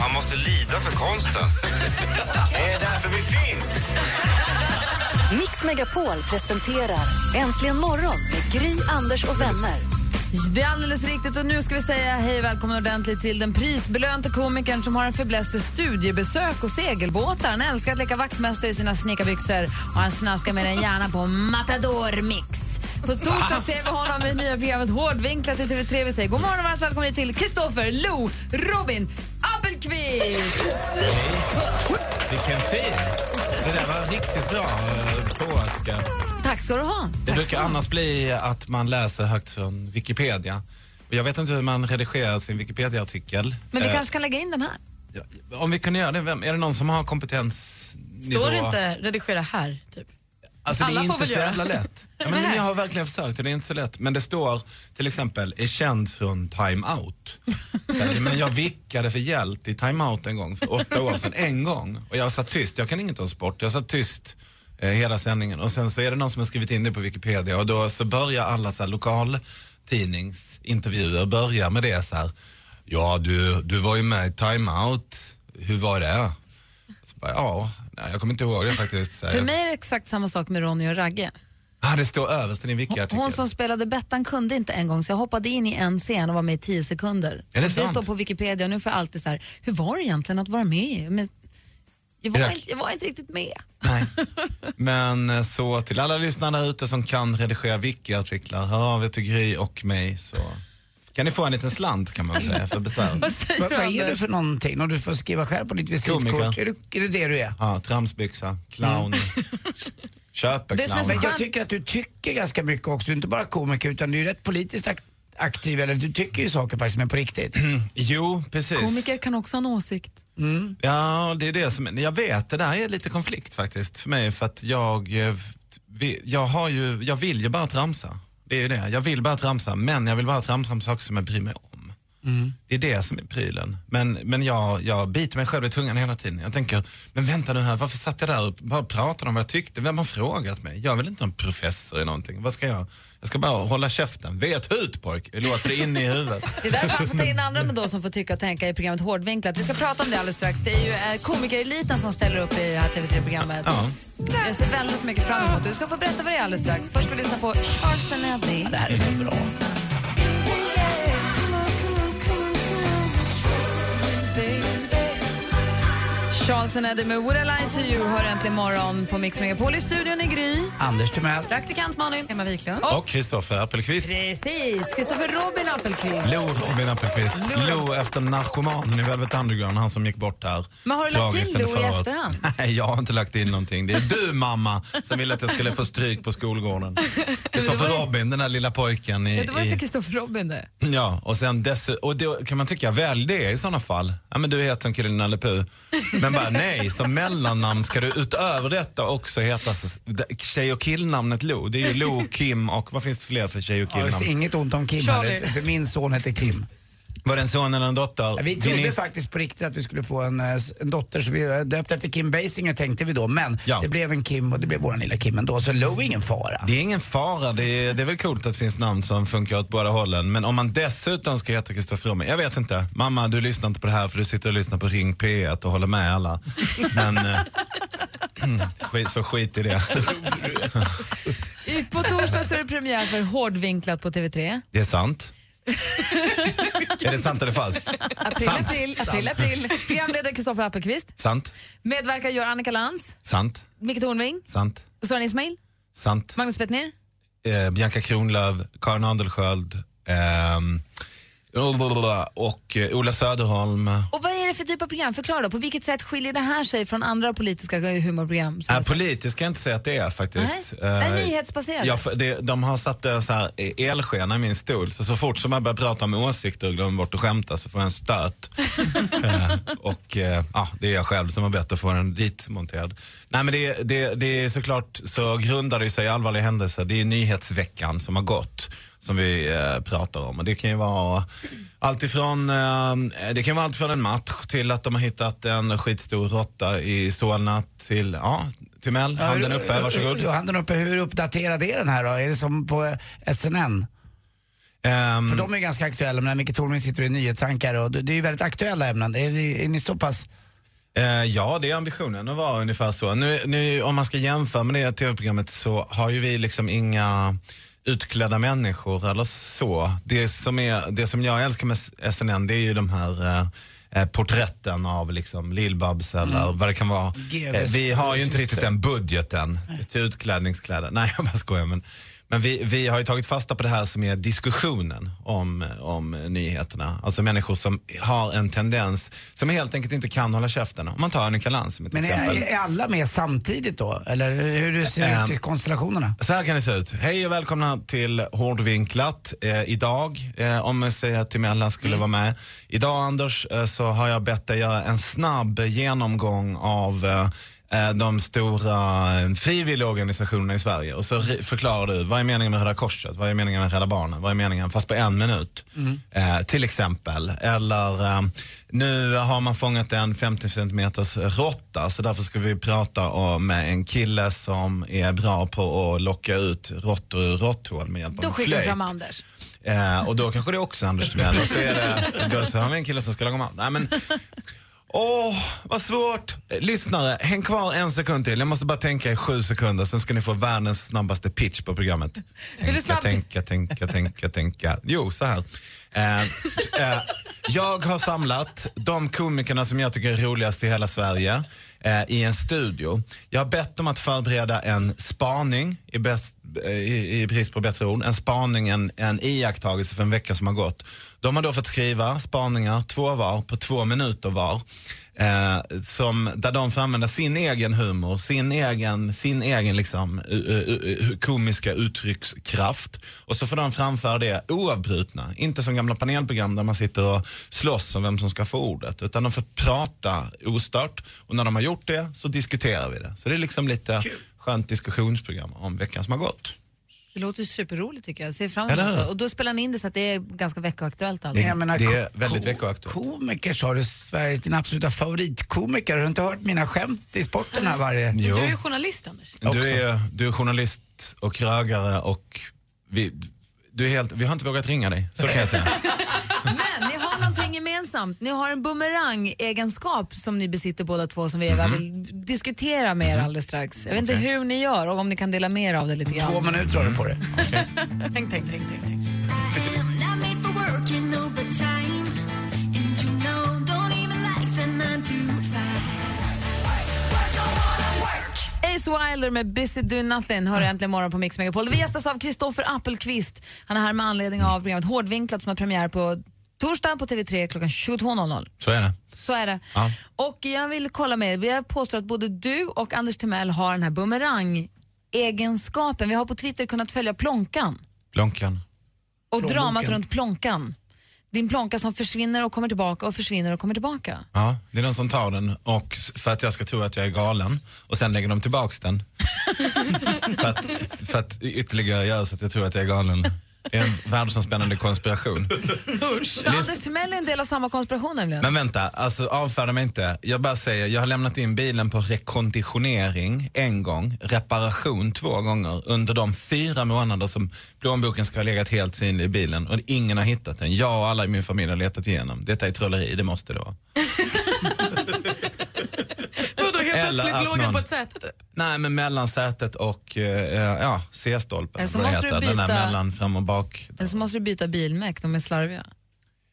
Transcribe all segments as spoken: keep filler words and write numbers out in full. Man måste lida för konsten. Det är därför vi finns. Mix Megapol presenterar Äntligen morgon med Gry, Anders och vänner. Det är alldeles riktigt, och nu ska vi säga hej, välkommen ordentligt till den prisbelönte komikern som har en förbläss för studiebesök och segelbåtar. Han älskar att leka vaktmästare i sina snickarbyxor, och han snaskar med den gärna på Matador Mix. På torsdag ser vi honom med nya programmet Hårdvinklat till T V tre. Vi säger god morgon och varmt välkommen till Kristoffer Robin Appelqvist. Vilken fin. Det där var riktigt bra påverkan. Tack ska du ha. Det Tack brukar annars ha. bli att man läser högt från Wikipedia. Och jag vet inte hur man redigerar sin Wikipedia-artikel. Men vi eh. kanske kan lägga in den här. Ja, om vi kan göra det. Vem, är det någon som har kompetensnivå? Står det inte redigera här, typ? Alltså, alla det är inte så jävla lätt. Ja, men jag har verkligen försökt och det är inte så lätt. Men det står till exempel, är känd från Time Out. Så, men jag vickade för hjält i Time Out en gång för åtta år sedan, en gång. Och jag satt tyst, jag kan inget om sport. Jag satt tyst eh, hela sändningen. Och sen så är det någon som har skrivit in det på Wikipedia. Och då så börjar alla så här, lokaltidningsintervjuer börjar med det så här. Ja, du, du var ju med i Time Out. Hur var det? Så bara, ja... jag kommer inte ihåg det faktiskt. För mig är det exakt samma sak med Ron och Ragge. Ah, det står överst i din wiki-artikel. Hon som spelade Bettan kunde inte en gång, så jag hoppade in i en scen och var med i tio sekunder. Är det, det står på Wikipedia, och nu får jag alltid så här, hur var det egentligen att vara med? Men jag, var inte, jag var inte riktigt med. Nej. Men så till alla lyssnare där ute som kan redigera wiki-artiklar, hör av er till Gry och mig så... kan ni få en liten slant, kan man väl säga, för besvär. Vad, vad är du för någonting? Och du får skriva själv på ditt visitkort. Är det, är det det du är? Ja, tramsbyxa, clown, mm. köper clown. Men jag tycker att du tycker ganska mycket också. Du är inte bara komiker, utan du är rätt politiskt aktiv. Eller du tycker ju saker faktiskt, men på riktigt. Mm. Jo, precis. Komiker kan också ha en åsikt. Mm. Ja, det är det som... jag vet, det där är lite konflikt faktiskt för mig. För att jag... Jag, har ju, jag vill ju bara tramsa. Det är ju det. Jag vill bara tramsa, men jag vill bara tramsa om saker som jag bryr mig om. Mm. Det är det som är prylen. Men, men jag, jag biter mig själv i tungan hela tiden. Jag tänker, men vänta nu här, varför satt jag där och bara pratade om vad jag tyckte? Vem har frågat mig? Jag vill inte en professor i någonting. Vad ska jag? Jag ska bara hålla käften. Vet hut, pojk. Låt det in i huvudet. Det är därför man får ta in andra med då som får tycka och tänka i programmet Hårdvinklat. Vi ska prata om det alldeles strax. Det är ju komikereliten som ställer upp i det här T V tre-programmet. Ja. Jag ser väldigt mycket fram emot det. Du ska få berätta vad det är alldeles strax. Först ska vi lyssna på Charles Zneddi. Ja, det här är så bra. Charles Zneddi med Would I Lie to You hör äntligen morgon på Mix Megapol. I studion i Gry, Anders Timell, praktikant Malin, Emma Wiklund och Kristoffer Appelqvist. Precis, Kristoffer Robin Appelqvist. Lo Robin Appelqvist. Lo, Lo efter narkomanen i Velvet Underground, han som gick bort här. Men har du lagt in Lo i efterhand? Nej, jag har inte lagt in någonting. Det är du, mamma, som ville att jag skulle få stryk på skolgården. Kristoffer Robin, den här lilla pojken. I, det var ju för Kristoffer Robin det. Ja, och sen dess, och då kan man tycka väl det i sådana fall. Ja, men du heter som killen Nalle Puh. Men bara, nej, som mellannamn ska du utöver detta också heta tjej- och killnamnet Lo. Det är ju Lo, Kim och vad finns det fler för tjej- och killnamn? Ja, det är inget ont om Kim här, för min son heter Kim. Var det en son eller en dotter? Ja, vi trodde Din... faktiskt på riktigt att vi skulle få en, en dotter, så vi döpte efter Kim Basinger tänkte vi då. Men ja. det blev en Kim och det blev vår lilla Kim ändå, så Lo är ingen fara. Det är ingen fara, det är, det är väl coolt att det finns namn som funkar åt båda hållen. Men om man dessutom ska heta Kristoffer Robin, jag vet inte. Mamma, du lyssnar inte på det här för du sitter och lyssnar på Ring P ett och håller med alla. Men äh, så skit i det. På torsdag så är det premiär för Hårdvinklat på T V tre. Det är sant. Är det sant eller falskt? April, sant. april, april, april. Programledare Kristoffer Appelqvist. Sant. Medverkar gör Annika Lans. Sant. Micke Tornving. Sant. Soran Ismail. Sant. Magnus Bettner. Eh, Bianca Kronlöf, Karin Andersköld, eh, och Ola Söderholm. Och vad är det för typ av program? Förklara då, på vilket sätt skiljer det här sig från andra politiska humorprogram? Äh, politiskt kan jag inte säga att det är faktiskt. Uh, det är nyhetsbaserat. Ja, det, de har satt en så här elskena i min stol. Så, så fort som man börjar prata om åsikter och glömmer bort att skämta så får jag en stöt. uh, och uh, ja, det är jag själv som har bett att få den dit monterad. Nej, men det, det, det är såklart, så grundar det sig i allvarliga händelser. Det är nyhetsveckan som har gått, som vi eh, pratar om. Och det kan ju vara allt ifrån eh, det kan vara allt från en match till att de har hittat en skitstor råtta i Solna till ja, till Mell, ja, handen uppe, varsågod. Jo, handen uppe, hur uppdaterad är den här då? Är det som på S N N? Um, För de är ju ganska aktuella, men Micke Tornving sitter i nyhetsankar och det är ju väldigt aktuella ämnen. Är, det, är ni så pass... Uh, ja, det är ambitionen att vara ungefär så. Nu, nu om man ska jämföra med det tv-programmet så har ju vi liksom inga... utklädda människor eller så. Det som, är, det som jag älskar med S N N, det är ju de här eh, porträtten av liksom Lil Babs eller mm. vad det kan vara. G B S, vi har ju inte riktigt den budgeten till utklädningskläder. Nej, jag bara skojar, men, men vi, vi har ju tagit fasta på det här som är diskussionen om, om nyheterna. Alltså människor som har en tendens som helt enkelt inte kan hålla käften. Om man tar Annika Larsson till exempel. Men är, är alla med samtidigt då? Eller hur det ser äh, ut i konstellationerna? Så här kan det se ut. Hej och välkomna till Hårdvinklat. Eh, idag, eh, om jag säger att Timella skulle mm. vara med. Idag, Anders, eh, så har jag bett dig göra en snabb genomgång av... Eh, de stora frivilligorganisationerna i Sverige. Och så förklarar du, vad är meningen med Röda Korset? Vad är meningen med Rädda Barnen? Vad är meningen? Fast på en minut. Mm. Eh, till exempel. Eller eh, nu har man fångat en femtio centimeters råtta. Så därför ska vi prata om en kille som är bra på att locka ut råttor ur råtthål med hjälp av en flöjt. Då skiljer fram Anders. Eh, och då kanske det också Anders med. Och så är det, då så har vi en kille som ska laga mat. Nej, men... Åh, oh, vad svårt. Lyssnare, häng kvar en sekund till. Jag måste bara tänka i sju sekunder. Sen ska ni få världens snabbaste pitch på programmet. Tänka, tänka, tänka, tänka, tänka. Jo, så här. Eh, eh, jag har samlat de komikerna som jag tycker är roligast i hela Sverige eh, i en studio. Jag har bett dem att förbereda en spaning i, bäst, eh, i, i brist på bättre ord. En spaning, en, en iakttagelse för en vecka som har gått. De har då fått skriva spaningar, två var, på två minuter var. Eh, som, där de får använda sin egen humor, sin egen, sin egen liksom, uh, uh, uh, komiska uttryckskraft. Och så får de framföra det oavbrutna. Inte som gamla panelprogram där man sitter och slåss om vem som ska få ordet. Utan de får prata ostört. Och när de har gjort det så diskuterar vi det. Så det är liksom lite Kul. skönt diskussionsprogram om veckan som har gått. Det låter ju superroligt tycker jag. Ser fram emot det. Och då spelar ni in det så att det är ganska veckoaktuellt. Alltså. Det, menar, det är väldigt veckoaktuellt. Komiker sa du, Sveriges din absoluta favoritkomiker. Du har inte hört mina skämt i sporten här varje... Jo. Du är ju journalist, Anders. Du är, du är journalist och krögare och vi, du är helt, vi har inte vågat ringa dig. Så kan jag säga. Men ni har någonting gemensamt. Ni har en bumerang-egenskap som ni besitter båda två som vi mm-hmm. vill diskutera med er alldeles strax. Jag vet inte okay. hur ni gör och om ni kan dela mer av det lite grann. Två minuter har du på det. Okay. tänk, tänk, tänk, tänk, tänk. Ace Wilder med Busy Do Nothing hör äntligen morgon på Mix Megapol. Vi gästas av Kristoffer Appelqvist. Han är här med anledning av programmet Hårdvinklat som har premiär på torsdag på T V tre klockan tjugotvå noll noll. Så är det. Så är det. Ja. Och jag vill kolla med, vi har påstått att både du och Anders Timell har den här bumerang-egenskapen. Vi har på Twitter kunnat följa plånkan. Plånkan. Och plånkan. Dramat runt plånkan. Din plånka som försvinner och kommer tillbaka och försvinner och kommer tillbaka. Ja, det är någon som tar den och för att jag ska tro att jag är galen och sen lägger de tillbaka den. för, att, för att ytterligare göra så att jag tror att jag är galen. Det är en världsomspännande konspiration. Ja, Anders Timell är en del av samma konspiration nämligen. Men vänta, alltså avfärda mig inte. Jag bara säger, jag har lämnat in bilen på rekonditionering en gång, reparation två gånger under de fyra månader som plånboken ska ha legat helt synlig i bilen och ingen har hittat den. Jag och alla i min familj har letat igenom. Detta är trolleri, det måste det vara. Eller plötsligt låg någon... på ett sätet typ. Nej, men mellan sätet och uh, ja, C-stolpen. Eller så måste du byta... Den där mellan fram och bak. Eller så måste du byta bilmäck, de är slarviga.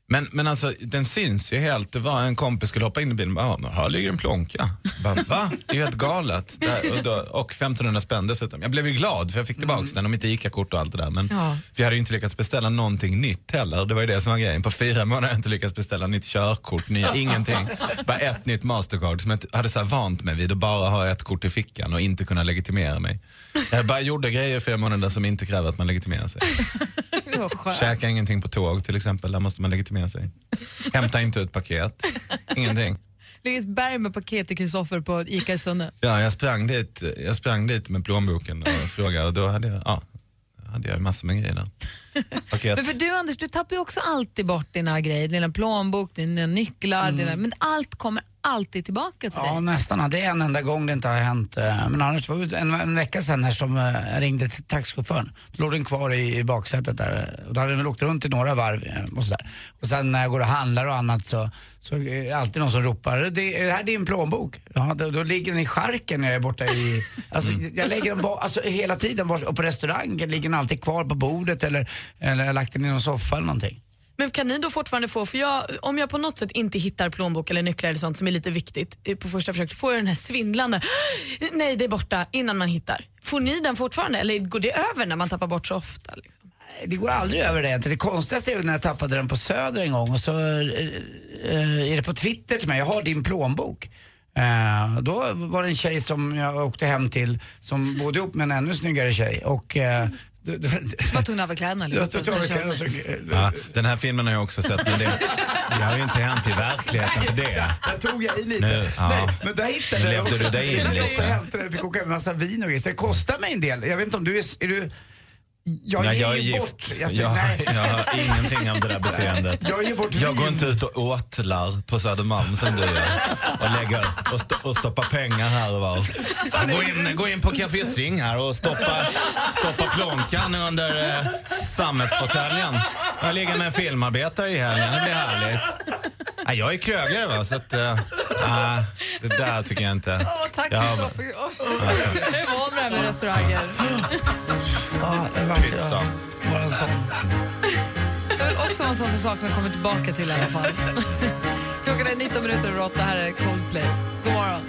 Men, men alltså, den syns ju helt. Det var en kompis skulle hoppa in i bilen. Ja, ah, här ligger en plånka. Bara, va? Det är ju helt galet. Där, och, då, och femtonhundra spänn dessutom. Jag blev ju glad för jag fick tillbaka mm. den. Om inte I C A-kort och allt det där. Men ja. Vi hade ju inte lyckats beställa någonting nytt heller. Det var ju det som var grejen. På fyra månader har jag inte lyckats beställa nytt körkort. Nya, ingenting. Bara ett nytt Mastercard som jag hade så här vant mig vid. Och bara ha ett kort i fickan och inte kunna legitimera mig. Jag bara gjorde grejer fyra månader som inte kräver att man legitimerar sig. Käka ingenting på tåg till exempel. Där måste man legitimera sig. Hämta inte ut paket. Ingenting. Det är ett berg med paket till Kristoffer på I C A i Sunne. Ja, jag sprang dit, jag sprang dit med plånboken och frågade. Och då hade jag, ja, hade jag massor med grejer där. Men för du Anders, du tappar ju också alltid bort dina grejer. Dina plånbok, dina nycklar. Mm. Dina, men allt kommer alltid tillbaka till dig. Ja, nästan. Det är en enda gång det inte har hänt. Men annars var det en, en vecka sedan här som ringde till taxichauffören. Då låg den kvar i, i baksätet där. Och då hade den väl åkt runt i några varv och sådär. Och sen när jag går och handlar och annat så, så är det alltid någon som ropar. Det, är det här din plånbok? Ja, då, då ligger den i skärken när jag är borta i... Alltså, mm. jag lägger den var, alltså, hela tiden var, och på restaurangen ligger den alltid kvar på bordet eller, eller jag lagt den i någon soffa eller någonting. Men kan ni då fortfarande få, för jag, om jag på något sätt inte hittar plånbok eller nycklar eller sånt som är lite viktigt på första försöket, får jag den här svindlande, nej det är borta innan man hittar. Får ni den fortfarande eller går det över när man tappar bort så ofta liksom? Det går aldrig över det. Det konstigaste är när jag tappade den på Söder en gång och så är det på Twitter till mig, jag har din plånbok. Uh, då var det en tjej som jag åkte hem till som bodde ihop med en ännu snyggare tjej och... Uh, Vad tog överkläderna? Ja, den här filmen har jag också sett, men det, det har ju inte hänt i verkligheten för det. Där tog jag i lite. Nu, ja. Nej, men där hittade nu jag också. Du dig in jag lite. Hämtade, jag fick åka en massa vin och grejer. Det kostar mig en del. Jag vet inte om du är... är du, Jag, nej, jag är gift. Bort. Jag, jag, nej. jag har ingenting av det där beteendet. Jag, jag går inte ut och åtlar på Södermalm som du gör. Och, lägger, och, st- och stoppar pengar här och var. Gå in, gå in på Café String här och stoppa, stoppa plånkan under eh, sammetsförtäljen. Jag ligger med en filmarbetare i helgen. Det blir härligt. Ah, jag är krögare va, så att... Uh, ah, det där tycker jag inte. Åh, oh, tack Kristoffer. Hur var det här med restauranger? Ja, det var pizza. Bara en sån. Också en sån sak man kommer tillbaka till i alla fall. Klockan är nitton minuter över åtta, här är Coldplay. God morgon.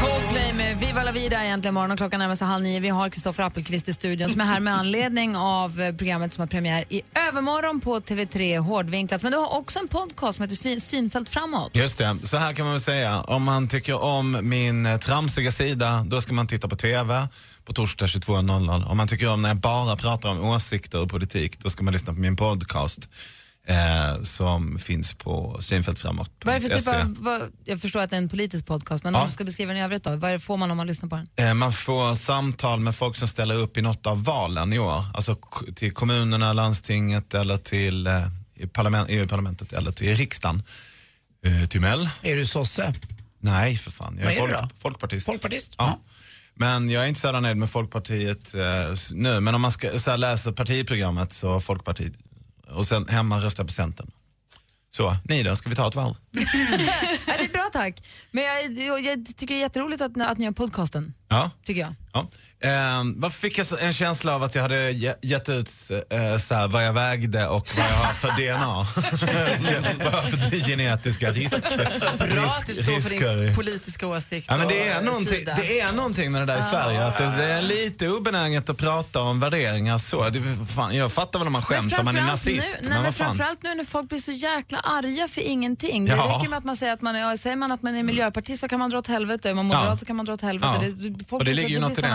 Coldplay med Viva la Vida egentligen morgon och klockan närmar sig halv nio. Vi har Kristoffer Appelqvist i studion som är här med anledning av programmet som har premiär i övermorgon på T V tre, Hårdvinklat. Men du har också en podcast som heter Synfält framåt. Just det, så här kan man väl säga. Om man tycker om min tramsiga sida, då ska man titta på T V på torsdag tjugotvå noll noll. Om man tycker om när jag bara pratar om åsikter och politik, då ska man lyssna på min podcast eh, som finns på Synfält framåt. Varför typ av, vad, jag förstår att det är en politisk podcast, men ja. Om du ska beskriva den i övrigt då, vad får man om man lyssnar på den? Eh, man får samtal med folk som ställer upp i något av valen i år. Alltså k- till kommunerna, landstinget eller till eh, parlament, E U-parlamentet eller till riksdagen. Eh, Timell. Är du sosse? Nej, för fan. Jag är, är folk, folkpartist. Folkpartist? Ja. ja. Men jag är inte så nöjd med Folkpartiet eh, nu. Men om man ska så här, läsa partiprogrammet så Folkpartiet. Och sen hemma rösta på Centern. Så, ni då, ska vi ta ett varv? Ja, det är bra, tack. Men jag, jag, jag tycker det är jätteroligt att, att ni gör podcasten. Ja. Tycker jag. Ja. Eh, varför fick jag en känsla av att jag hade gett ut eh, så här, vad jag vägde och vad jag har för D N A? Vad jag har för genetiska risker. Bra risk, att du står risker. För din politiska åsikt. Ja, men det, är det är någonting med det där i Sverige. Att det, det är lite obenäget att prata om värderingar. Så. Det, fan, jag fattar väl om man skäms om man är nazist. Nu, men nej, men framförallt nu när folk blir så jäkla arga för ingenting. Det ja. Räcker med att man säger att man är, säger man att man är miljöpartist så kan man dra åt helvete. Om man är moderat ja. Så kan man dra åt helvete. Ja. Det, Folk och det ligger ju något i det.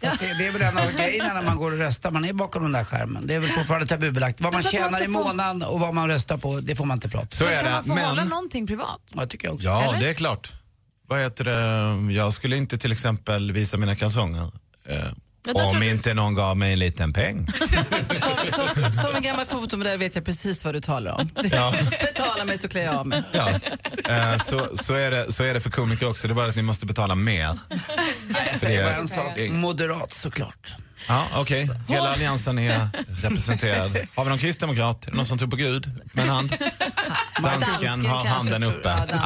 Ja. Det, det är väl en av grejerna när man går och röstar. Man är bakom den där skärmen. Det är väl fortfarande tabubelagt. Vad man tjänar man i månaden och vad man röstar på, det får man inte prata. Så men är kan det. Man få men... hålla någonting privat? Ja, tycker jag också. Ja, eller? Det är klart. Vad heter det? Jag skulle inte till exempel visa mina kalsonger. Eh. Om inte någon gav mig en liten peng. som, som, som en gammal fotomodell vet jag precis vad du talar om. Ja. Betala mig så klär jag av mig. Ja. Eh, så, så, är det, så är det för komiker också. Det är bara att ni måste betala mer. Det är bara en sak. Moderat såklart. Ja, okej. Okay. Hela alliansen är representerad. Har vi någon kristdemokrat? Någon som tror på Gud? Med en hand? Dansken har handen uppe. Ja,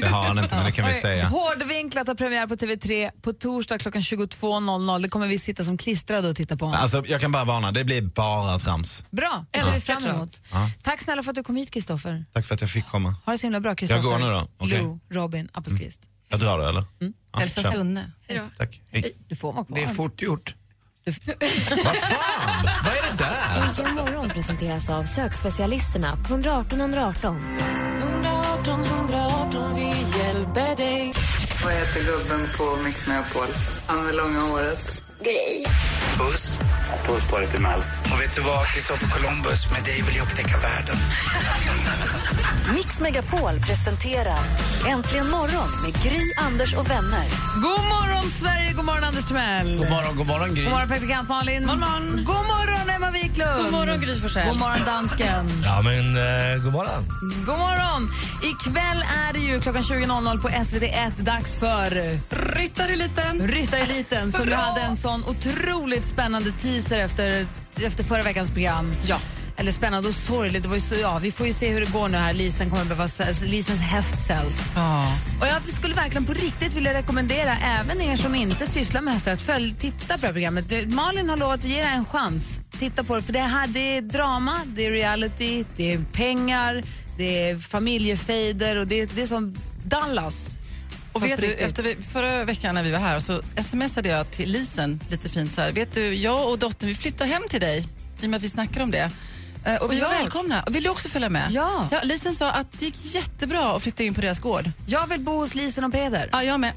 det har han inte, men det kan vi säga. Hårdvinklat har premiär på T V tre på torsdag klockan tjugotvå noll noll. Det kommer vi sitta som klistrade och titta på. Alltså, jag kan bara varna, det blir bara trams. Bra, älskar ja. trams. Ja. Tack snälla för att du kom hit, Kristoffer. Tack för att jag fick komma. Ha det så himla bra, Kristoffer. Jag går nu då. Okay. Jo, Robin Appelqvist. Mm. Jag drar det, eller? Mm. Ja, hälsa tja. Sunne. Hej då. Tack. Hej. Du får man kvar. Det är fort gjort. Vad fan? Vad är det där? Äntligen morgon presenteras av sökspecialisterna på ett ett åtta ett åtta. ett ett åtta ett åtta, vi hjälper dig. Vad heter gubben på Mix Megapol? Han med långa håret. Grej. Puss. Puss på lite mall. Och vet du vad? Kristoffer Columbus med dig vill jag upptäcka världen. Mix Megapol presenterar Äntligen morgon med Gry, Anders och vänner. God morgon Sverige, god morgon Anders Timell. God morgon, god morgon Gry. God morgon praktikant Malin. God morgon. God morgon Emma Wiklund. God morgon Gry Forssell. God morgon dansken. Ja men eh, god morgon. God morgon. Ikväll är det ju klockan tjugo noll noll på S V T ett dags för Ryttareliten. Ryttareliten som du hade en sån otroligt spännande teaser efter, efter förra veckans program. Ja. Eller spännande och sorgligt. Det var ju så, ja, vi får ju se hur det går nu här. Lisen kommer behöva Lisens häst säljs. Ah. Och jag skulle verkligen på riktigt vilja rekommendera även er som inte sysslar med hästar att följ, titta på programmet. Malin har lovat att ge er en chans. Titta på det, för det här det är drama, det är reality, det är pengar, det är familjefejder och det, det är som Dallas. Och vet du, efter vi, förra veckan när vi var här så smsade jag till Lisen lite fint så här. Vet du, jag och dottern vi flyttar hem till dig i och med att vi snackar om det. Uh, och, och vi jag. var välkomna. Vill du också följa med? Ja. ja. Lisen sa att det gick jättebra att flytta in på deras gård. Jag vill bo hos Lisen och Peter. Ja, jag med.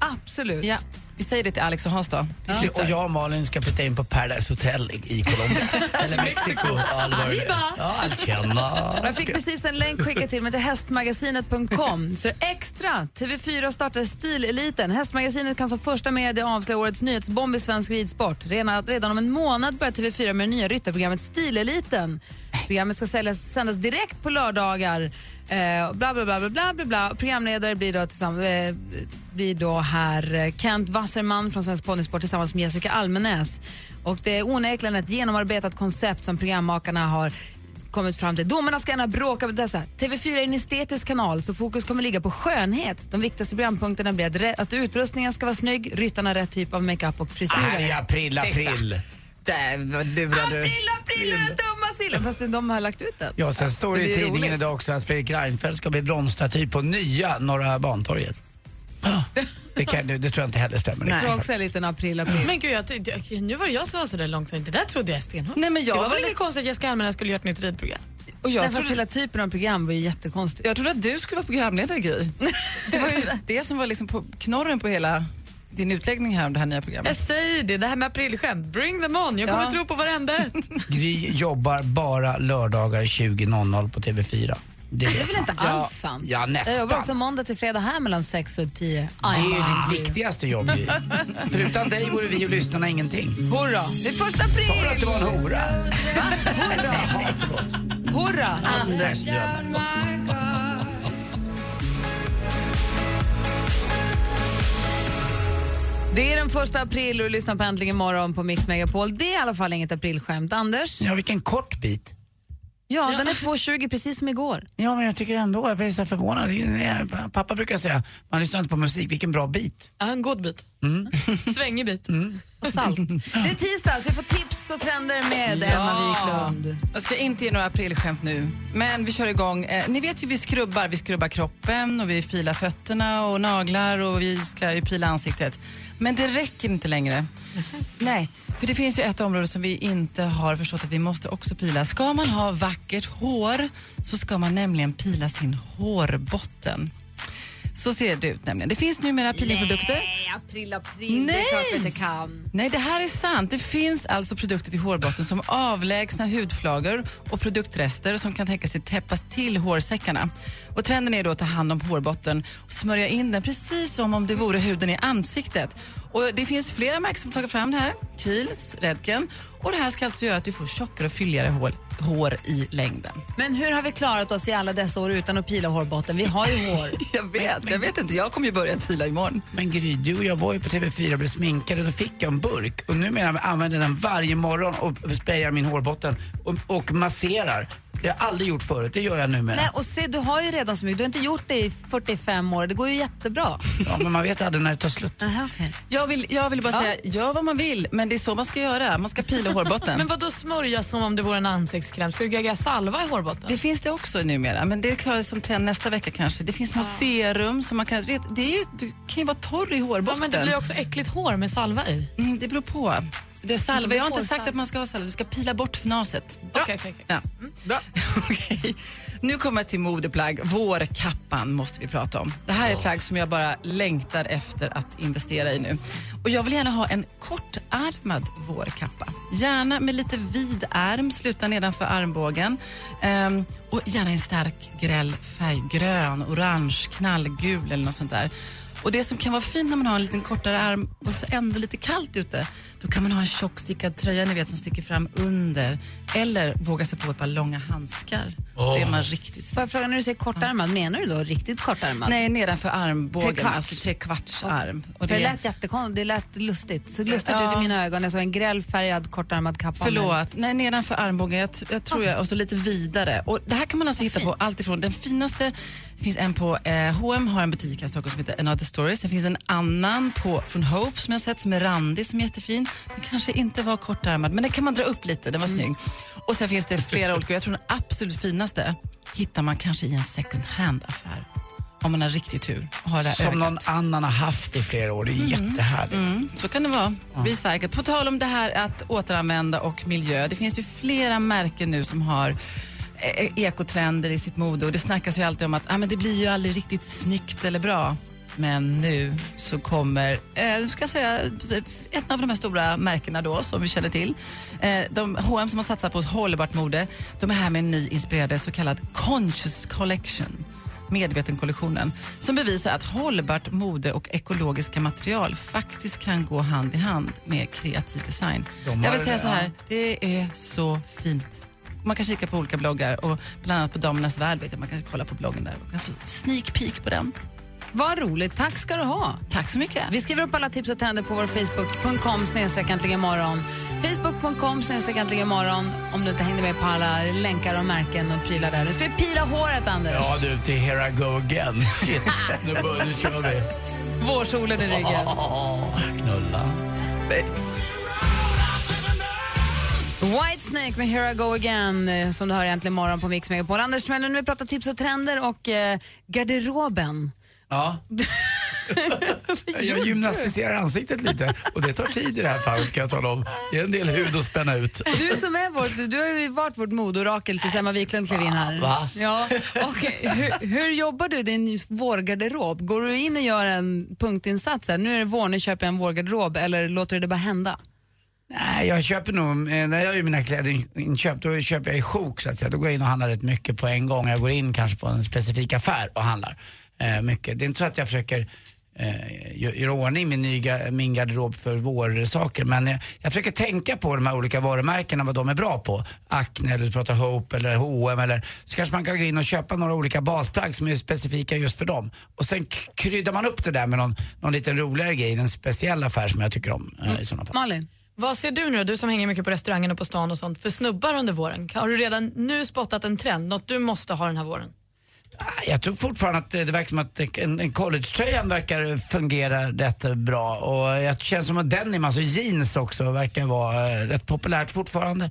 Absolut. Ja. Vi säger det till Alex och Hans då. Ja. Och jag och Malin ska flytta in på Paradise Hotel i Colombia. Eller Mexiko. Ja, alltjämna. Jag fick precis en länk skicka till mig till hästmagasinet punkt com. Så extra, T V fyra startar Stileliten. Hästmagasinet kan som första medie avslöja årets nyhetsbomb i svensk ridsport. Redan om en månad börjar T V fyra med det nya ryttarprogrammet Stileliten. Programmet ska säljas, sändas direkt på lördagar. Eh, bla, bla, bla, bla, bla, bla. Programledare blir då, tillsammans, eh, blir då här Kent Wasserman från Svensk Ponnysport tillsammans med Jessica Almenäs. Och det är onekligen ett genomarbetat koncept som programmakarna har kommit fram till. Domarna ska gärna bråka med dessa. T V fyra är en estetisk kanal så fokus kommer ligga på skönhet. De viktigaste programpunkterna blir att, re- att utrustningen ska vara snygg, ryttarna rätt typ av makeup och frisyrer. Aj, april, april. Där, du, april, april är den dumma sillen. Fast de har lagt ut den. Ja, sen står det i tidningen roligt. Idag också att Fredrik Reinfeldt ska bli bronsstaty på nya Norra Bantorget. Det, kan, det tror jag inte heller stämmer. Jag tror också en liten april, april. Men gud, jag tyckte, okej, nu var jag så sådär långsamt. Det där trodde jag stenhårt. Nej, men jag det var väl lite konstigt att Jessica Almenäs skulle göra ett nytt ridprogram. Och jag trodde hela typen av program var ju jättekonstigt. Jag trodde att du skulle vara programledare, Gry. Det var ju det som var liksom på knorren på hela... din utläggning här om det här nya programmet. Jag säger det, det här med aprilskämt. Bring them on, jag kommer ja. tro på varenda. Gry jobbar bara lördagar tjugo noll noll på T V fyra. Det är, det är väl inte alls sant? Ja, ja, nästan. Jag jobbar också måndag till fredag här mellan sex och tio. Aj, det är ju wow. ditt viktigaste jobb. För utan dig vore vi och lyssnarna ingenting. Hurra! Det är första april! För att det var en hora. Va? Hurra! Ja, förlåt. Hurra! Anders Det är den första april och lyssnar på Äntligen morgon på Mix Megapol. Det är i alla fall inget aprilskämt, Anders. Ja, vilken kort bit. Ja, ja. Den är två tjugo, precis som igår. Ja, men jag tycker ändå, jag blir så förvånad. Pappa brukar säga, man lyssnar inte på musik, vilken bra bit. Ja, en god bit. Mm. Svängig bit. Mm. Och salt. Det är tisdag, så vi får tips och trender med ja. Emma Wiklund. Jag ska inte ge några aprilskämt nu, men vi kör igång. Eh, ni vet ju, vi skrubbar. Vi skrubbar kroppen och vi filar fötterna och naglar och vi ska ju pila ansiktet. Men det räcker inte längre. Mm-hmm. Nej, för det finns ju ett område som vi inte har förstått att vi måste också pila. Ska man ha vackert hår så ska man nämligen pila sin hårbotten. Så ser det ut nämligen. Det finns numera peelingprodukter. Nej, april, april. Nej. Det är klart det kan. Nej, det här är sant. Det finns alltså produkter till hårbotten som avlägsnar hudflagor och produktrester som kan tänka sig täppas till hårsäckarna. Och trenden är då att ta hand om hårbotten och smörja in den precis som om det vore huden i ansiktet. Och det finns flera märken som tagit fram det här. Kiehl's, Redken. Och det här ska alltså göra att du får tjockare och fylligare hår, hår i längden. Men hur har vi klarat oss i alla dessa år utan att pila hårbotten? Vi har ju hår. jag vet, men, jag vet inte. Jag kommer ju börja pila imorgon. Men Gry, du och jag var ju på T V fyra och blev sminkade och då fick jag en burk. Och numera använder jag den varje morgon och sprayar min hårbotten och, och masserar. Det har jag aldrig gjort förut, det gör jag nu med. Nej, och se, du har ju redan så mycket. Du har inte gjort det i fyrtiofem år, det går ju jättebra. Ja, men man vet aldrig när det tar slut. Aha, okay. jag, vill, jag vill bara ja. säga, gör vad man vill, men det är så man ska göra. Man ska pila hårbotten. Men vad då smörja som om det vore en ansiktskräm? Ska du gagga salva i hårbotten? Det finns det också numera, men det är klart som trend nästa vecka kanske. Det finns ja. något serum som man kan, vet, det är ju, du kan ju vara torr i hårbotten. Ja, men det blir också äckligt hår med salva i. Mm, det beror på. Du, salva, jag har inte sagt att man ska ha salva. Du ska pila bort fnaset. Okej, okay, okay, okay. ja. mm. okay. Nu kommer jag till modeplagg. Vårkappan måste vi prata om. Det här är plagg som jag bara längtar efter att investera i nu. Och jag vill gärna ha en kortärmad vårkappa. Gärna med lite vid arm, sluta nedanför armbågen. Um, och gärna en stark gräll färg. Grön, orange, knallgul eller något sånt där. Och det som kan vara fint när man har en liten kortare arm och så ändå lite kallt ute, då kan man ha en tjock stickad tröja, ni vet, som sticker fram under. Eller våga sig på ett par långa handskar. Oh. Det är man riktigt... Får jag fråga, när du säger kortärmad, ja. menar du då riktigt kortärmad? Nej, nedanför armbågen, tre kvarts. alltså tre kvarts okay. arm. Och det... det lät jättekonstigt, det lät lustigt. Så lustigt ja. ut i mina ögon, jag såg en grällfärgad kortärmad kappa. Förlåt, nej, nedanför armbågen, jag, jag tror okay. jag, och så lite vidare. Och det här kan man alltså hitta på allt ifrån den finaste... Det finns en på eh, H och M har en butik här i Stockholm som heter Another Stories. Det finns en annan på, från Hope som jag har sett, som är randig, som är jättefin. Den kanske inte var kortärmad, men den kan man dra upp lite, den var mm. snygg. Och sen finns det flera olika, jag tror den absolut finaste hittar man kanske i en second hand-affär. Om man har riktigt tur. Har det som ögat. Någon annan har haft i flera år, det är mm. jättehärligt. Mm. Så kan det vara, recycle. På tal om det här att återanvända och miljö, det finns ju flera märken nu som har... ekotrender i sitt mode, och det snackas ju alltid om att ah, men det blir ju aldrig riktigt snyggt eller bra. Men nu så kommer eh, ska jag säga, ett av de här stora märkena då som vi känner till, eh, de H och M som har satsat på ett hållbart mode, de är här med en ny inspirerad så kallad Conscious Collection, medvetenkollektionen, som bevisar att hållbart mode och ekologiska material faktiskt kan gå hand i hand med kreativ design. De jag vill säga det, så här, ja. det är så fint. Man kan kika på olika bloggar, och bland annat på Damernas Värld vet jag, man kan kolla på bloggen där och kan få sneak peek på den. Vad roligt, tack ska du ha. Tack så mycket. Vi skriver upp alla tips och trender på vår facebook punkt com snedstreck äntligen imorgon. facebook punkt com snedstreck äntligen imorgon. Om du inte hängde med på alla länkar och märken och prylar där. Nu ska vi pila håret, Anders. Ja du, till here I go again. Shit, nu börjar du köra det. Vårsolen i ryggen. Knulla. Nej. Whitesnake med Here I Go Again, som du hör egentligen imorgon på Mix Megapol. Anders, men nu pratar tips och trender och eh, garderoben. Ja. Jag gymnastiserar ansiktet lite, och det tar tid i det här fallet, kan jag tala om. Det är en del hud att spänna ut. Du som är vårt, du, du har ju varit vårt modorakel tills Emma Wiklund klev in här. Va? Ja. Och hur, hur jobbar du din vårgarderob? Går du in och gör en punktinsats här? Nu är det vår, nu köper jag en vårgarderob, eller låter du det bara hända? Nej, jag köper nog, när jag gör mina klädinköp, då köper jag i sjok så att säga. Då går jag in och handlar rätt mycket på en gång. Jag går in kanske på en specifik affär och handlar eh, mycket. Det är inte så att jag försöker eh, göra ordning min, nya, min garderob för vårsaker. Men jag, jag försöker tänka på de här olika varumärkena, vad de är bra på. Acne eller prata Hope eller H och M, eller så kanske man kan gå in och köpa några olika basplagg som är specifika just för dem. Och sen k- kryddar man upp det där med någon, någon liten roligare grej i en speciell affär som jag tycker om eh, i sådana fall. Malin? Vad ser du nu, du som hänger mycket på restaurangen och på stan och sånt, för snubbar under våren? Har du redan nu spottat en trend, något du måste ha den här våren? Jag tror fortfarande att det verkar som att en, en college-tröjan verkar fungera rätt bra. Och jag känns som att denim, alltså jeans också, verkar vara rätt populärt fortfarande.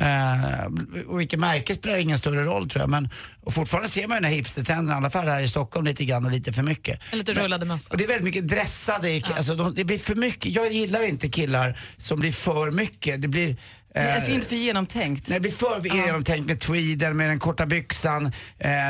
Uh, och vilket märke spelar ingen större roll, tror jag. Men, och fortfarande ser man ju den här hipstertrenden, i alla fall här i Stockholm, lite grann och lite för mycket. En lite rullade mössa. Och det är väldigt mycket dressade, ja. alltså, de, det blir för mycket. Jag gillar inte killar som blir för mycket, det blir... Det är inte för genomtänkt. Nej, det blir för genomtänkt med tweeden, med den korta byxan.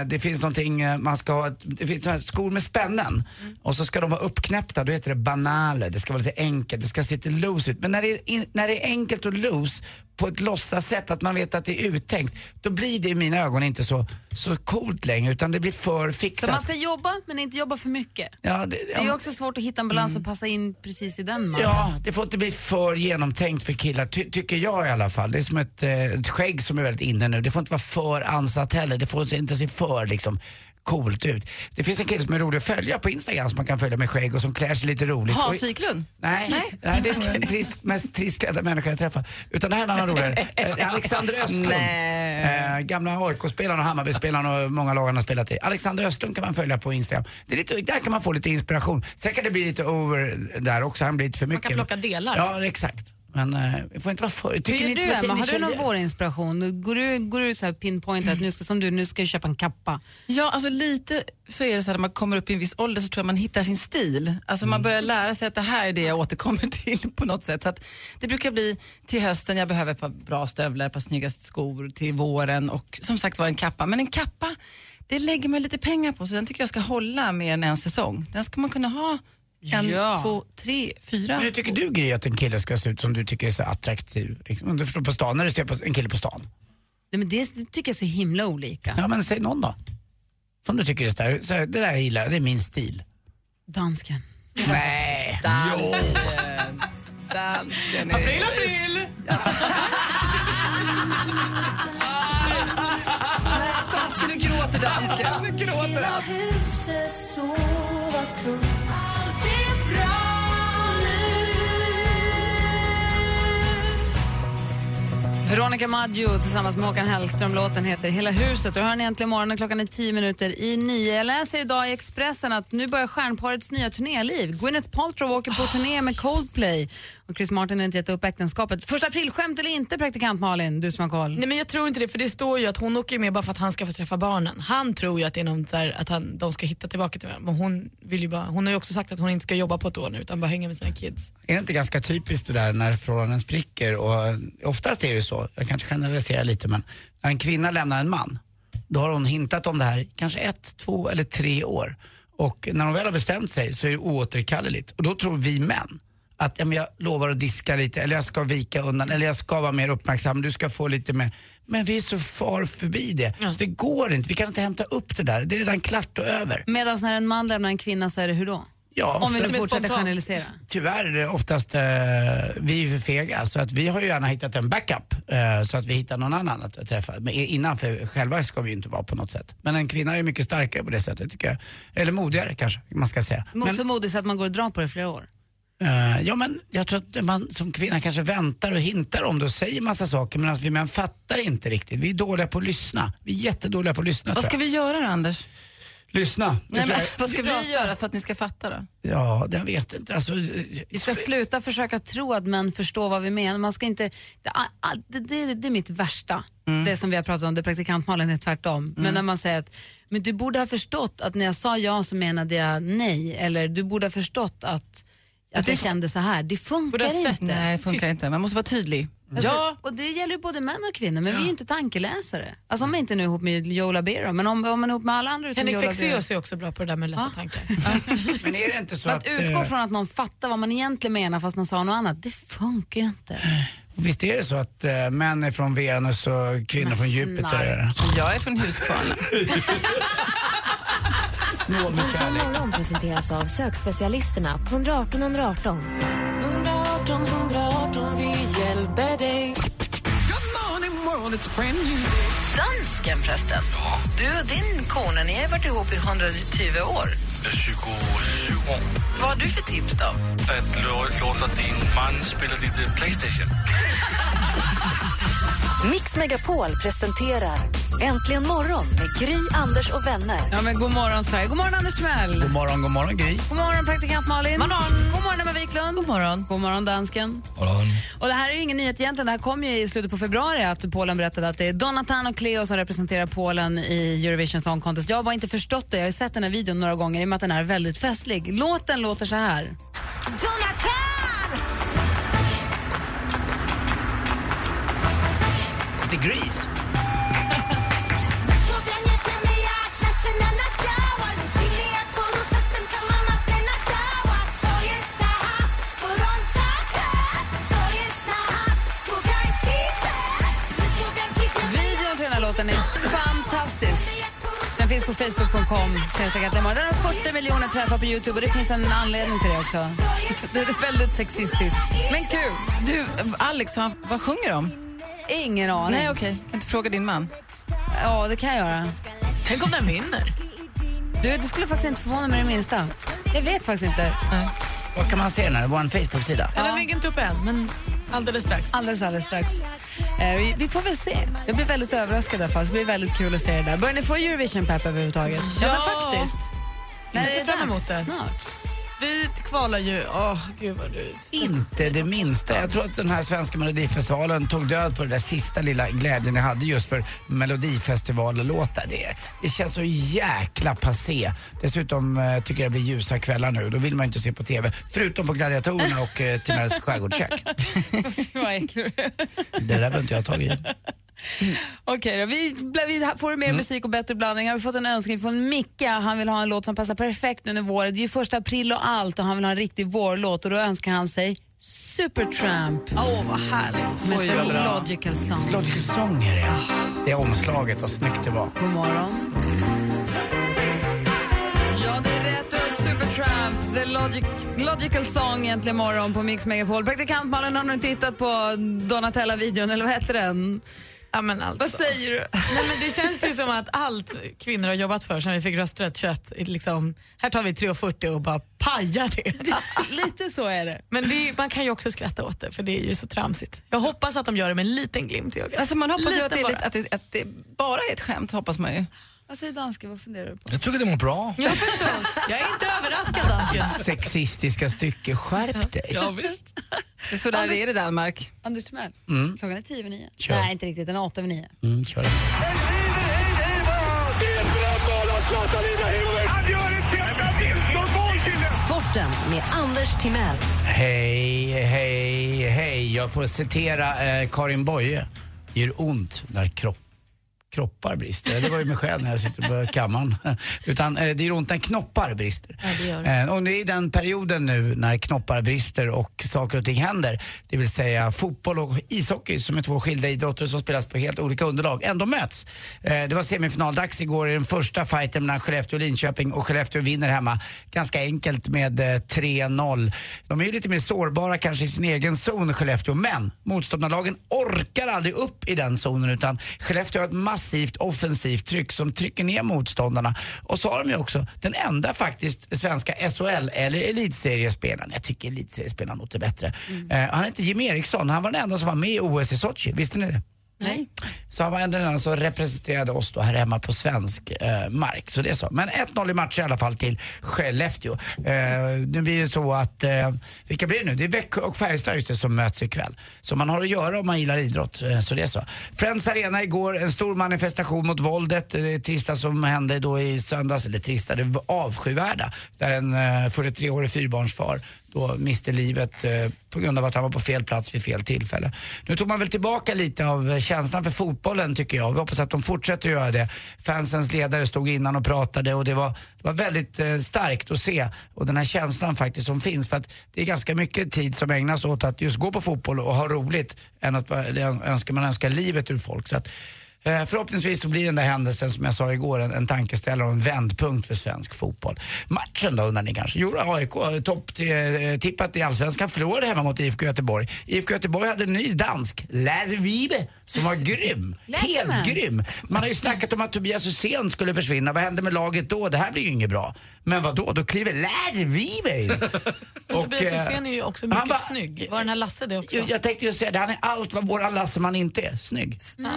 Det finns någonting man ska ha, det finns skor med spännen. Mm. Och så ska de vara uppknäppta, då heter det banaler. Det ska vara lite enkelt, det ska se lite loose ut. Men när det är, när det är enkelt och loose på ett låtsas sätt, att man vet att det är uttänkt, då blir det i mina ögon inte så, så coolt längre, utan det blir för fixat. Så man ska jobba, men inte jobba för mycket. Ja, det, ja, det är också svårt att hitta en balans mm. och passa in precis i den man. Ja, det får inte bli för genomtänkt för killar, ty- tycker jag i alla fall. Det är som ett, ett skägg som är väldigt inne nu. Det får inte vara för ansatt heller. Det får inte se för liksom coolt ut. Det finns en kille som är rolig att följa på Instagram som man kan följa med skägg och som klär sig lite roligt. Hans Wiklund? Nej, nej. nej, det är den trist, mest tristklädda människa jag träffar. Utan det här är en annan roligare. Alexander Östlund. Eh, gamla A I K-spelaren och Hammarby-spelaren och många lagarna har spelat i. Alexander Östlund kan man följa på Instagram. Det är lite, där kan man få lite inspiration. Sen kan det bli lite over där också. Han blir lite för mycket. Man kan plocka delar. Ja, exakt. Men vi får inte vara för... Tycker ni du, inte Emma, har du någon vår inspiration? Går du, går du så här pinpoint att nu ska, som du, nu ska jag köpa en kappa? Ja, alltså lite så är det så här, när man kommer upp i en viss ålder så tror jag man hittar sin stil. Alltså mm. man börjar lära sig att det här är det jag återkommer till på något sätt. Så att det brukar bli till hösten, jag behöver ett par bra stövlar, ett par snygga skor till våren och som sagt var en kappa. Men en kappa, det lägger man lite pengar på så den tycker jag ska hålla mer än en säsong. Den ska man kunna ha. En, ja. två, tre, fyra. Men du tycker du Gry att en kille ska se ut som du tycker är så attraktiv? Liksom, om du förstår på stan, när du ser på en kille på stan. Nej, men det, det tycker jag är så himla olika. Ja, men säg någon då. Som du tycker är så där, så det där jag gillar, det är min stil. Dansken. Nej. Dansken. Dansken är... April, april. Ja. Nej, dansken, nu gråter dansken. Nu gråter han. Veronica Maggio tillsammans med Håkan Hellström. Låten heter Hela huset. Och hör ni egentligen morgonen klockan är tio minuter i nio. Jag läser idag i Expressen att nu börjar stjärnparets nya turnéliv. Gwyneth Paltrow åker på oh, turné med Coldplay. Och Chris Martin har inte gett upp äktenskapet. Första april, skämt eller inte, praktikant Malin? Du som har koll. Nej, men jag tror inte det, för det står ju att hon åker med bara för att han ska få träffa barnen. Han tror ju att det är någon så här, att han, de ska hitta tillbaka till varandra. Men hon vill ju bara, hon har ju också sagt att hon inte ska jobba på ett år nu utan bara hänga med sina kids. Är det inte ganska typiskt det där när förhållanden spricker? Och oftast är det så, jag kanske generaliserar lite, men när en kvinna lämnar en man, då har hon hintat om det här kanske ett, två eller tre år. Och när hon väl har bestämt sig så är det oåterkalleligt. Och då tror vi män att ja, men jag lovar att diska lite, eller jag ska vika undan, eller jag ska vara mer uppmärksam, du ska få lite mer. Men vi är så far förbi det, mm. så det går inte, vi kan inte hämta upp det där, det är redan klart och över. Medan när en man lämnar en kvinna så är det hur då? Ja, om vi inte fortsätter generalisera. Tyvärr är det oftast eh, vi är för fega, så att vi har ju gärna hittat en backup eh, så att vi hittar någon annan att träffa. Men innanför själva ska vi ju inte vara på något sätt. Men en kvinna är ju mycket starkare på det sättet tycker jag. Eller modigare kanske man ska säga. Men, så modig så att man går och drar på det flera år. Uh, ja, men jag tror att man som kvinna kanske väntar och hintar om det och säger massa saker, men alltså vi män fattar inte riktigt. Vi är dåliga på att lyssna. Vi är jättedåliga på att lyssna. Vad ska vi göra då, Anders? Lyssna. Nej, men, vad ska vi göra för att ni ska fatta då? Ja, jag vet inte. Alltså, vi ska sluta försöka tro att män förstår vad vi menar. Man ska inte... Det, det, det är mitt värsta. Mm. Det som vi har pratat om, det praktikantmalen är tvärtom. Mm. Men när man säger att men du borde ha förstått att när jag sa ja så menade jag nej. Eller du borde ha förstått att... Att det kände så här, det funkar inte. Nej, det funkar inte. Man måste vara tydlig. Alltså, ja. Och det gäller ju både män och kvinnor, men ja. vi är inte tankeläsare. Alltså om man inte nu är ihop med Jola Bero, men om, om man är ihop med alla andra utom Henrik Jola Bero. Henrik Fexeus är också bra på det där med att läsa ah. tankar. Men är det inte så att... Att utgå från att någon fattar vad man egentligen menar fast man sa något annat, det funkar ju inte. Visst är det så att uh, män är från Venus och kvinnor men från Jupiter? Jag är från Huskvarna. Morgon presenteras av sökspecialisterna på ett ett åtta ett åtta. ett ett åtta ett åtta, vi hjälper dig. Good morning world, it's brand new. Dansken förresten. Ja. Du och din kone, ni har varit ihop i hundratjugo år. tjugosju år. Vad har du för tips då? Att låta din man spela lite PlayStation. Mix Megapol presenterar Äntligen morgon med Gry, Anders och vänner. Ja, men god morgon Sverige. God morgon Anders Timell. God morgon, god morgon Gry. God morgon praktikant Malin. Morgon. God morgon Emma Wiklund. God morgon. God morgon dansken. Morgon. Och det här är ju ingen nyhet egentligen. Det här kom ju i slutet på februari att Polen berättade att det är Donatan och Cleo som representerar Polen i Eurovision Song Contest. Jag har bara inte förstått det. Jag har sett den här videon några gånger i och med att den är väldigt festlig. Låten låter så här. Donatan! Grease. Videon till den här låten är fantastisk. Den finns på facebook punkt com. Den har fyrtio miljoner träffar på YouTube och det finns en anledning till det också. Det är väldigt sexistisk. Men kul. Du, Alex, vad sjunger de? Ingen aning. Nej, okej. Okay. Kan inte fråga din man? Ja, det kan jag göra. Tänk om den vinner. Du, du skulle faktiskt inte förvåna mig det minsta. Jag vet faktiskt inte. Nej. Vad kan man se när det var en Facebook-sida? Ja. Den ligger inte upp än, men alldeles strax. Alldeles, alldeles strax. Eh, vi, vi får väl se. Jag blir väldigt överraskad i alla fall. Det blir väldigt kul att se det där. Börjar ni få Eurovision-pepp överhuvudtaget? Ja, ja faktiskt. När jag ser fram emot det. Snart. Vi kvalar ju, åh oh, gud vad du... Inte det minsta. Jag tror att den här svenska melodifestivalen tog död på den där sista lilla glädjen jag hade just för melodifestivallåtar. Det, det känns så jäkla passé. Dessutom eh, tycker jag det blir ljusa kvällar nu. Då vill man inte se på tv. Förutom på gladiatorerna och eh, Timmers skärgårdskök. Vad äckligt. Det där behöver inte jag ta i. Mm. Okej då, vi, vi får mer mm. musik och bättre blandning. Har vi fått en önskning från Micke. Han vill ha en låt som passar perfekt under våren. Det är ju första april och allt, och han vill ha en riktig vårlåt. Och då önskar han sig Supertramp. Åh, oh, vad härligt. Oj, vad bra. Logical Song. Logical Song är det. Det omslaget, vad snyggt det var. God morgon. Ja, det är rätt. Supertramp, The Logic, Logical Song egentligen morgon på Mix Megapol. Praktikant Malin, har du tittat på Donatella-videon eller vad heter den? Ja, men alltså. Vad säger du? Nej, men det känns ju som att allt kvinnor har jobbat för sen vi fick rösträtt tjugoett, liksom, här tar vi tre fyrtio och bara pajar det. Lite så är det. Men det är, man kan ju också skratta åt det, för det är ju så tramsigt. Jag hoppas att de gör det med en liten glimt i ögat. Alltså man hoppas ju att det, är lite, att, det, att det bara är ett skämt, hoppas man ju. Vad säger dansken? Vad funderar du på? Jag tycker det mår bra. Ja, förstås. Jag är inte överraskad, dansken. Sexistiska stycke. Skärp dig. Ja, visst. Det är så där Anders, är det Danmark. Anders Timell. Mm. Klockan är tio över nio. Kör. Nej, inte riktigt. Den är åtta över nio. Mm, kör. Sporten med Anders Timell. Hej, hej, hej. Jag får citera eh, Karin Boye. Gör ont när kroppen. Kroppar brister. Det var ju mig själv när jag sitter på kammaren. Utan det är ont när knoppar brister. Ja, det gör det. Och det är den perioden nu när knoppar brister och saker och ting händer. Det vill säga fotboll och ishockey som är två skilda idrotter som spelas på helt olika underlag. Ändå möts. Det var semifinaldags igår i den första fighten mellan Skellefteå och Linköping, och Skellefteå vinner hemma ganska enkelt med tre noll. De är ju lite mer sårbara kanske i sin egen zon, Skellefteå, men motståndarlagen orkar aldrig upp i den zonen, utan Skellefteå har ett massor offensivt tryck som trycker ner motståndarna. Och så har de ju också den enda faktiskt svenska S H L eller elitseriespelaren. Jag tycker elitseriespelaren låter bättre. Mm. Uh, han heter Jim Eriksson. Han var den enda som var med i O S i Sochi. Visste ni det? Nej. Så han var en den som representerade oss då här hemma på svensk eh, mark. Så det är så. Men ett noll i match i alla fall till Skellefteå. Eh, nu blir det så att, eh, vilka blir det nu? Det är Växjö och Färjestad just det, som möts ikväll. Så man har att göra om man gillar idrott. Eh, så det är så. Friends Arena igår, en stor manifestation mot våldet. Det trista som hände då i söndags, eller trista, det var avskyvärda. Där en eh, fyrtiotre-årig fyrbarnsfar då miste livet eh, på grund av att han var på fel plats vid fel tillfälle. Nu tog man väl tillbaka lite av känslan för fotbollen, tycker jag. Vi hoppas att de fortsätter göra det. Fansens ledare stod innan och pratade, och det var, det var väldigt eh, starkt att se. Och den här känslan faktiskt som finns, för att det är ganska mycket tid som ägnas åt att just gå på fotboll och ha roligt än att önskar man önskar livet ur folk. Så att förhoppningsvis så blir den där händelsen som jag sa igår en, en tankeställare och en vändpunkt för svensk fotboll. Matchen då undrar ni kanske. Jo, A I K topp till, tippat i allsvenskan förlorade hemma mot I F K Göteborg. I F K Göteborg hade en ny dansk, Lasse Vibe, som var grym. Helt grym. Man har ju snackat om att Tobias Hysén skulle försvinna. Vad hände med laget då? Det här blir ju inget bra. Men vad då? Då kliver Lasse Vibe in. Och, och Tobias Hysén är ju också mycket ba, snygg. Var den här Lasse det också? Jag, jag tänkte ju säga det. Han är allt vad våra Lasse man inte är. Snygg. Nej.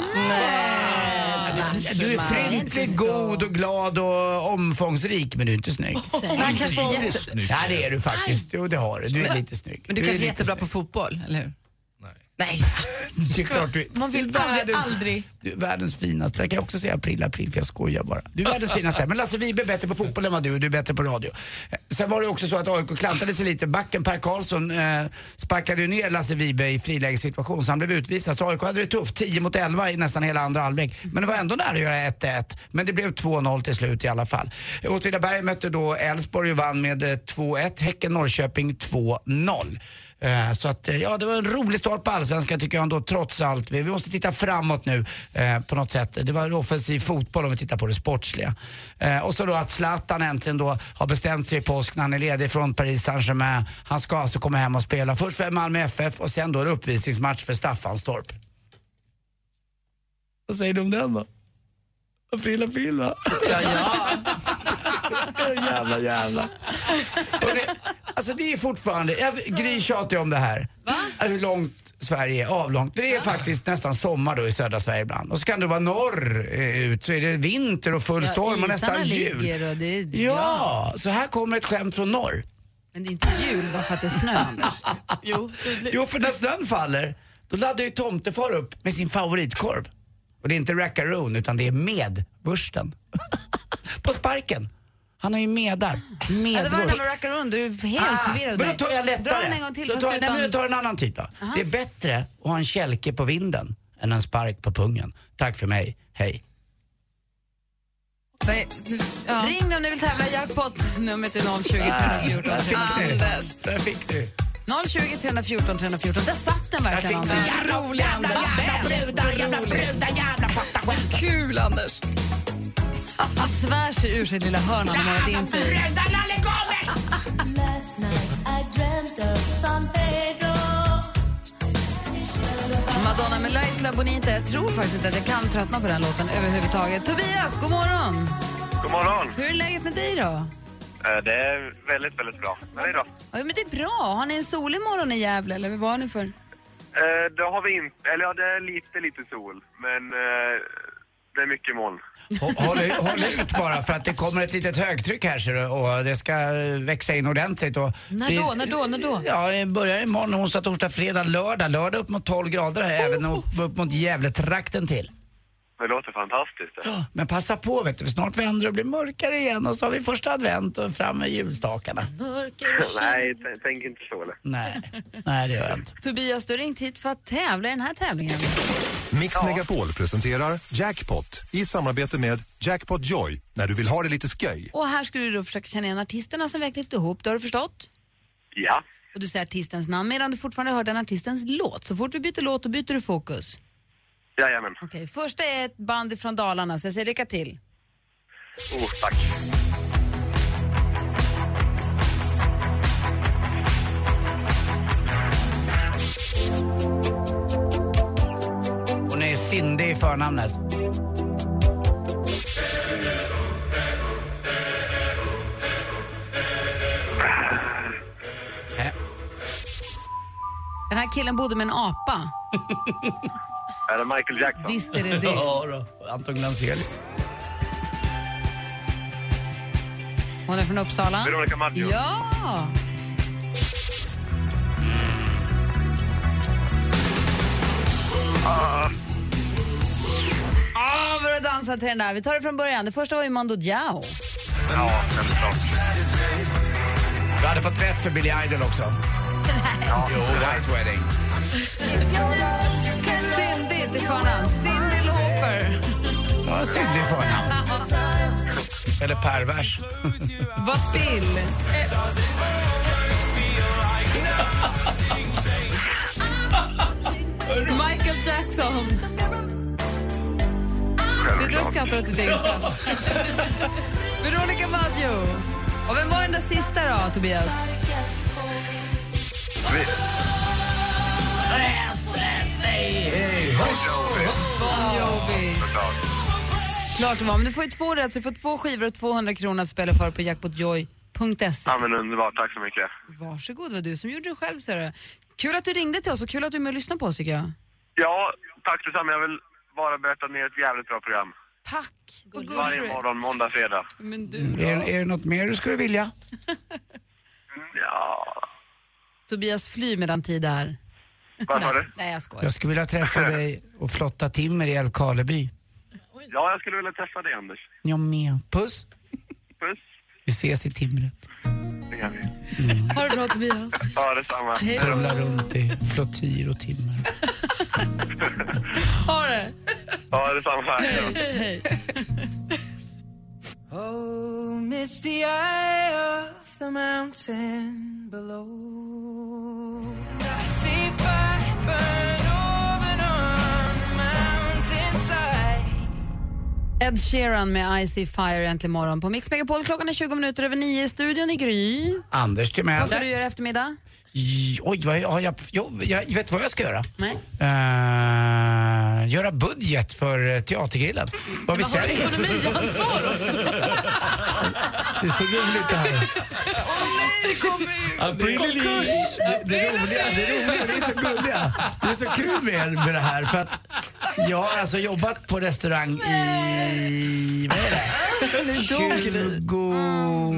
Du är främtligt god och glad och omfångsrik, men du är inte snygg. Han kanske är jättesnygg. Ja, det är du faktiskt. Jo, det har du. Du är lite snygg. Men du, du kanske är jättebra snygg på fotboll, eller hur? Nej. Nej. Det är klart du är. Man vill världens, aldrig. Du är världens finaste. Jag kan också säga april, april, för jag skojar bara. Du är världens finaste. Men Lasse Vibe är bättre på fotboll än vad du är. Du är bättre på radio. Sen var det också så att A I K klantade sig lite. Backen Per Karlsson eh, sparkade ju ner Lasse Vibe i frilägessituation, så han blev utvisad. Så A I K hade det tufft. tio mot elva i nästan hela andra halvlek. Men det var ändå nära att göra ett ett. Men det blev två noll till slut i alla fall. Åtvidaberg mötte då Elfsborg och vann med två ett. Häcken Norrköping två noll. Uh, så att, uh, ja, det var en rolig start på allsvenskan tycker jag ändå, trots allt. Vi, vi måste titta framåt nu uh, på något sätt. Det var offensiv fotboll om vi tittar på det sportsliga. Uh, och så då att Zlatan äntligen då har bestämt sig i påsk när han är ledig från Paris Saint-Germain. Han ska alltså komma hem och spela. Först för Malmö F F och sen då en uppvisningsmatch för Staffanstorp. Vad säger du om den då? April, april va? Ja, ja. jävla jävla. Det, alltså det är fortfarande, jag Gry tjatar om det här. Va? Alltså, hur långt Sverige är, avlångt. Det är ja. faktiskt nästan sommar då i södra Sverige ibland. Och så kan det vara norr ut, så är det vinter och full storm ja, och nästan jul. Och det är, ja. ja, så här kommer ett skämt från norr. Men det är inte jul bara för att det är snö, Anders. Jo, jo, för när snön faller, då laddar ju tomtefar upp med sin favoritkorv. Och det är inte rackaroon, utan det är medvursten. På sparken. Han har ju medar. Medvurst. Ja, det var en rackaroon, du är helt ah, förvirrad. Men då tar jag lättare. Dra en gång till, då tar, utan... nej, men då tar en annan typ. Uh-huh. Det är bättre att ha en kälke på vinden än en spark på pungen. Tack för mig, hej. Nej, nu, ja. Ring om ni vill tävla i jackpot. Numret är noll tjugo, tre fjorton, tre fjorton. Där fick du. Anders. Där fick du. noll tjugo, tre fjorton, tre fjorton. Där satt den verkligen, Anders. Jävla rolig, jävla brudar, jävla brudar, jävla fatta. Så kul, Anders. Han svär sig ur sig lilla hörnan och målet in sig. Jävla brudar, lille gången! Last night I dreamt of San Pedro. Madonna med Lais La Bonita. Jag tror faktiskt inte att jag kan tröttna på den låten överhuvudtaget. Tobias, god morgon! God morgon! Hur är läget med dig då? Det är väldigt, väldigt bra. Men det är bra. Ja, men det är bra. Har ni en solig morgon i Gävle eller vad var ni för? Det har vi inte. Eller ja, det är lite, lite sol. Men det är mycket moln. Håll, håll ut bara för att det kommer ett litet högtryck här ser du, och det ska växa in ordentligt. Och när då, det, när då, när då? Ja, det börjar imorgon, onsdag, torsdag, fredag, lördag. Lördag upp mot tolv grader här, oh. även upp, upp mot Gävletrakten till. Det låter fantastiskt. Ja, men passa på, vet du, snart vänder det och blir mörkare igen och så har vi första advent och fram med julstakarna. Nej, t- tänk inte så. Eller? Nej, nej det gör jag inte. Tobias, du har ringt hit för att tävla i den här tävlingen. Mix ja. Megapol presenterar Jackpot i samarbete med Jackpot Joy när du vill ha det lite sköj. Och här skulle du då försöka känna igen artisterna som vi har klippt ihop, det har du förstått? Ja. Och du säger artistens namn medan du fortfarande hör den artistens låt. Så fort vi byter låt och byter du fokus. Jajamän. Okej, första är ett band från Dalarna, så jag säger lycka till. Oh, tack. Hon är Cindy i förnamnet. Den här killen bodde med en apa. Är det Michael Jackson? Visst är det det. Ja då, Anton Glanzelius. Hon är från Uppsala. Veronica Maggio. Ja! Ah! Ah, vad du dansar till den där. Vi tar det från början. Det första var ju Mando Diao. Ja, väldigt bra. Du hade fått rätt för Billy Idol också. Nej. Ja, jo, White Wedding. Syndigt i förnamn. Cyndi Lauper. Ja, Cyndi i förnamn. Eller pervers. Bastille. Michael Jackson. Sitter och skrattar åt ditt eget plats. Veronica Maggio. Och vem var den där sista då, Tobias? Bon Jovi. Klart det var, men du får ju två rätt så du får två skivor och tvåhundra kronor att spela för på jackpotjoy punkt se. Ja men underbart, tack så mycket. Varsågod, vad du som gjorde det själv så är det. Kul att du ringde till oss och kul att du är med och lyssnar på oss tycker jag. Ja, tack detsamma, jag vill bara berätta att ni är ett jävligt bra program. Tack. God varje morgon, måndag, fredag. Men du, mm, är, är det något mer du skulle vilja? Ja... Tobias, fly medan tid är. Varför det? Nej, jag skojar. Jag skulle vilja träffa dig och flotta timmer i Älvkarleby. Ja, jag skulle vilja träffa dig, Anders. Jag med. Puss. Puss. Vi ses i timret. Det gör vi. Mm. Ha det bra, Tobias. Ja, detsamma. Hej. Trumlar runt i flottyr och timmer. Ha det. Ja, detsamma. Hej, hej, hej. Oh, misty eye of the mountain below. I see fire burn over on the mountainside. Ed Sheeran med I See Fire äntligen morgon på Mix Megapol. Klockan är tjugo minuter över nio i studion i Gry. Anders till mig. Vad ska du göra eftermiddag? Oj, oj vad jag, jag, jag, jag vet vad jag ska göra. Nej. Uh, göra budget för Teatergrillen. Vad vi säger. Det är så roligt det här. Det kommer ju konkurs. Det, det är roliga, det är roliga, det är så gulliga. Det är så kul med, med det här. För att jag har alltså jobbat på restaurang i... Vad är det? tjugo...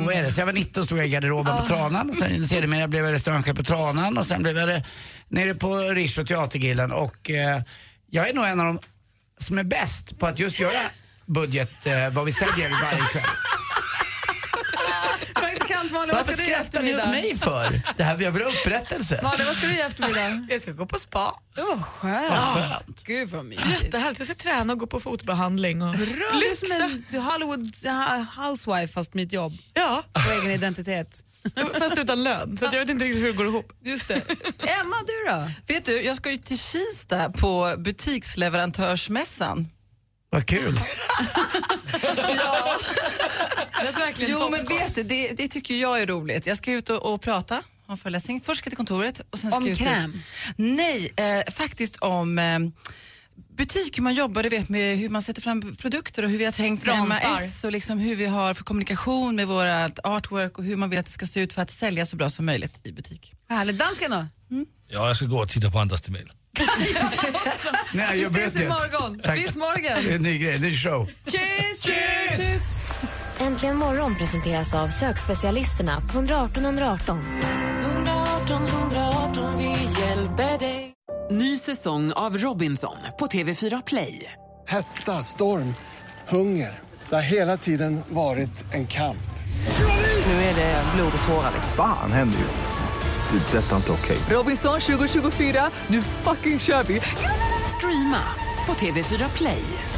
Vad är det? Så jag var nitton stod jag i garderoben på Tranan. Sen ser det mer jag blev restaurangchef på Tranan. Och sen blev jag det, nere på Rish och Teatergillen. Och eh, jag är nog en av dem som är bäst på att just göra budget. Eh, vad vi säljer varje kväll. Malin, varför skrattar ni åt mig för? Det här, jag vill ha upprättelse. Malin, vad ska du göra eftermiddag? Jag ska gå på spa. Åh, skönt. Oh, skönt. Gud vad mysigt. Jättehärligt. Jag ska träna och gå på fotbehandling. Och... Bra, lyxa. Du är som en Hollywood housewife fast mitt jobb. Ja. Och egen identitet. Fast utan lön. Så jag vet inte riktigt hur det går ihop. Just det. Emma, du då? Vet du, jag ska ju till Kista på butiksleverantörsmässan. Vad kul. Ja. Det jo men vet du, det, det tycker jag är roligt. Jag ska ut och, och prata om föreläsning. Först ska till kontoret och sen ska om ut kräm. Ut. Nej, eh, faktiskt om eh, butik, hur man jobbar, du vet, med hur man sätter fram produkter och hur vi har tänkt med M A S och liksom hur vi har för kommunikation med vårat artwork och hur man vill att det ska se ut för att sälja så bra som möjligt i butik. Härligt, dansken då? Mm. Ja, jag ska gå och titta på andras till. Nej, vi jag ses vet imorgon. Visst morgon. Det är en ny grej, det är show. Cheers, cheers, cheers. Äntligen morgon presenteras av sökspecialisterna på ett ett åtta ett åtta. ett ett åtta ett åtta, vi hjälper dig. Ny säsong av Robinson på T V fyra Play. Hetta, storm, hunger. Det har hela tiden varit en kamp. Nu är det blod och tårar. Fan händer just det. Det är inte okej. Okay. Robinson tjugo tjugofyra, nu fucking kör vi. Streama på T V fyra Play.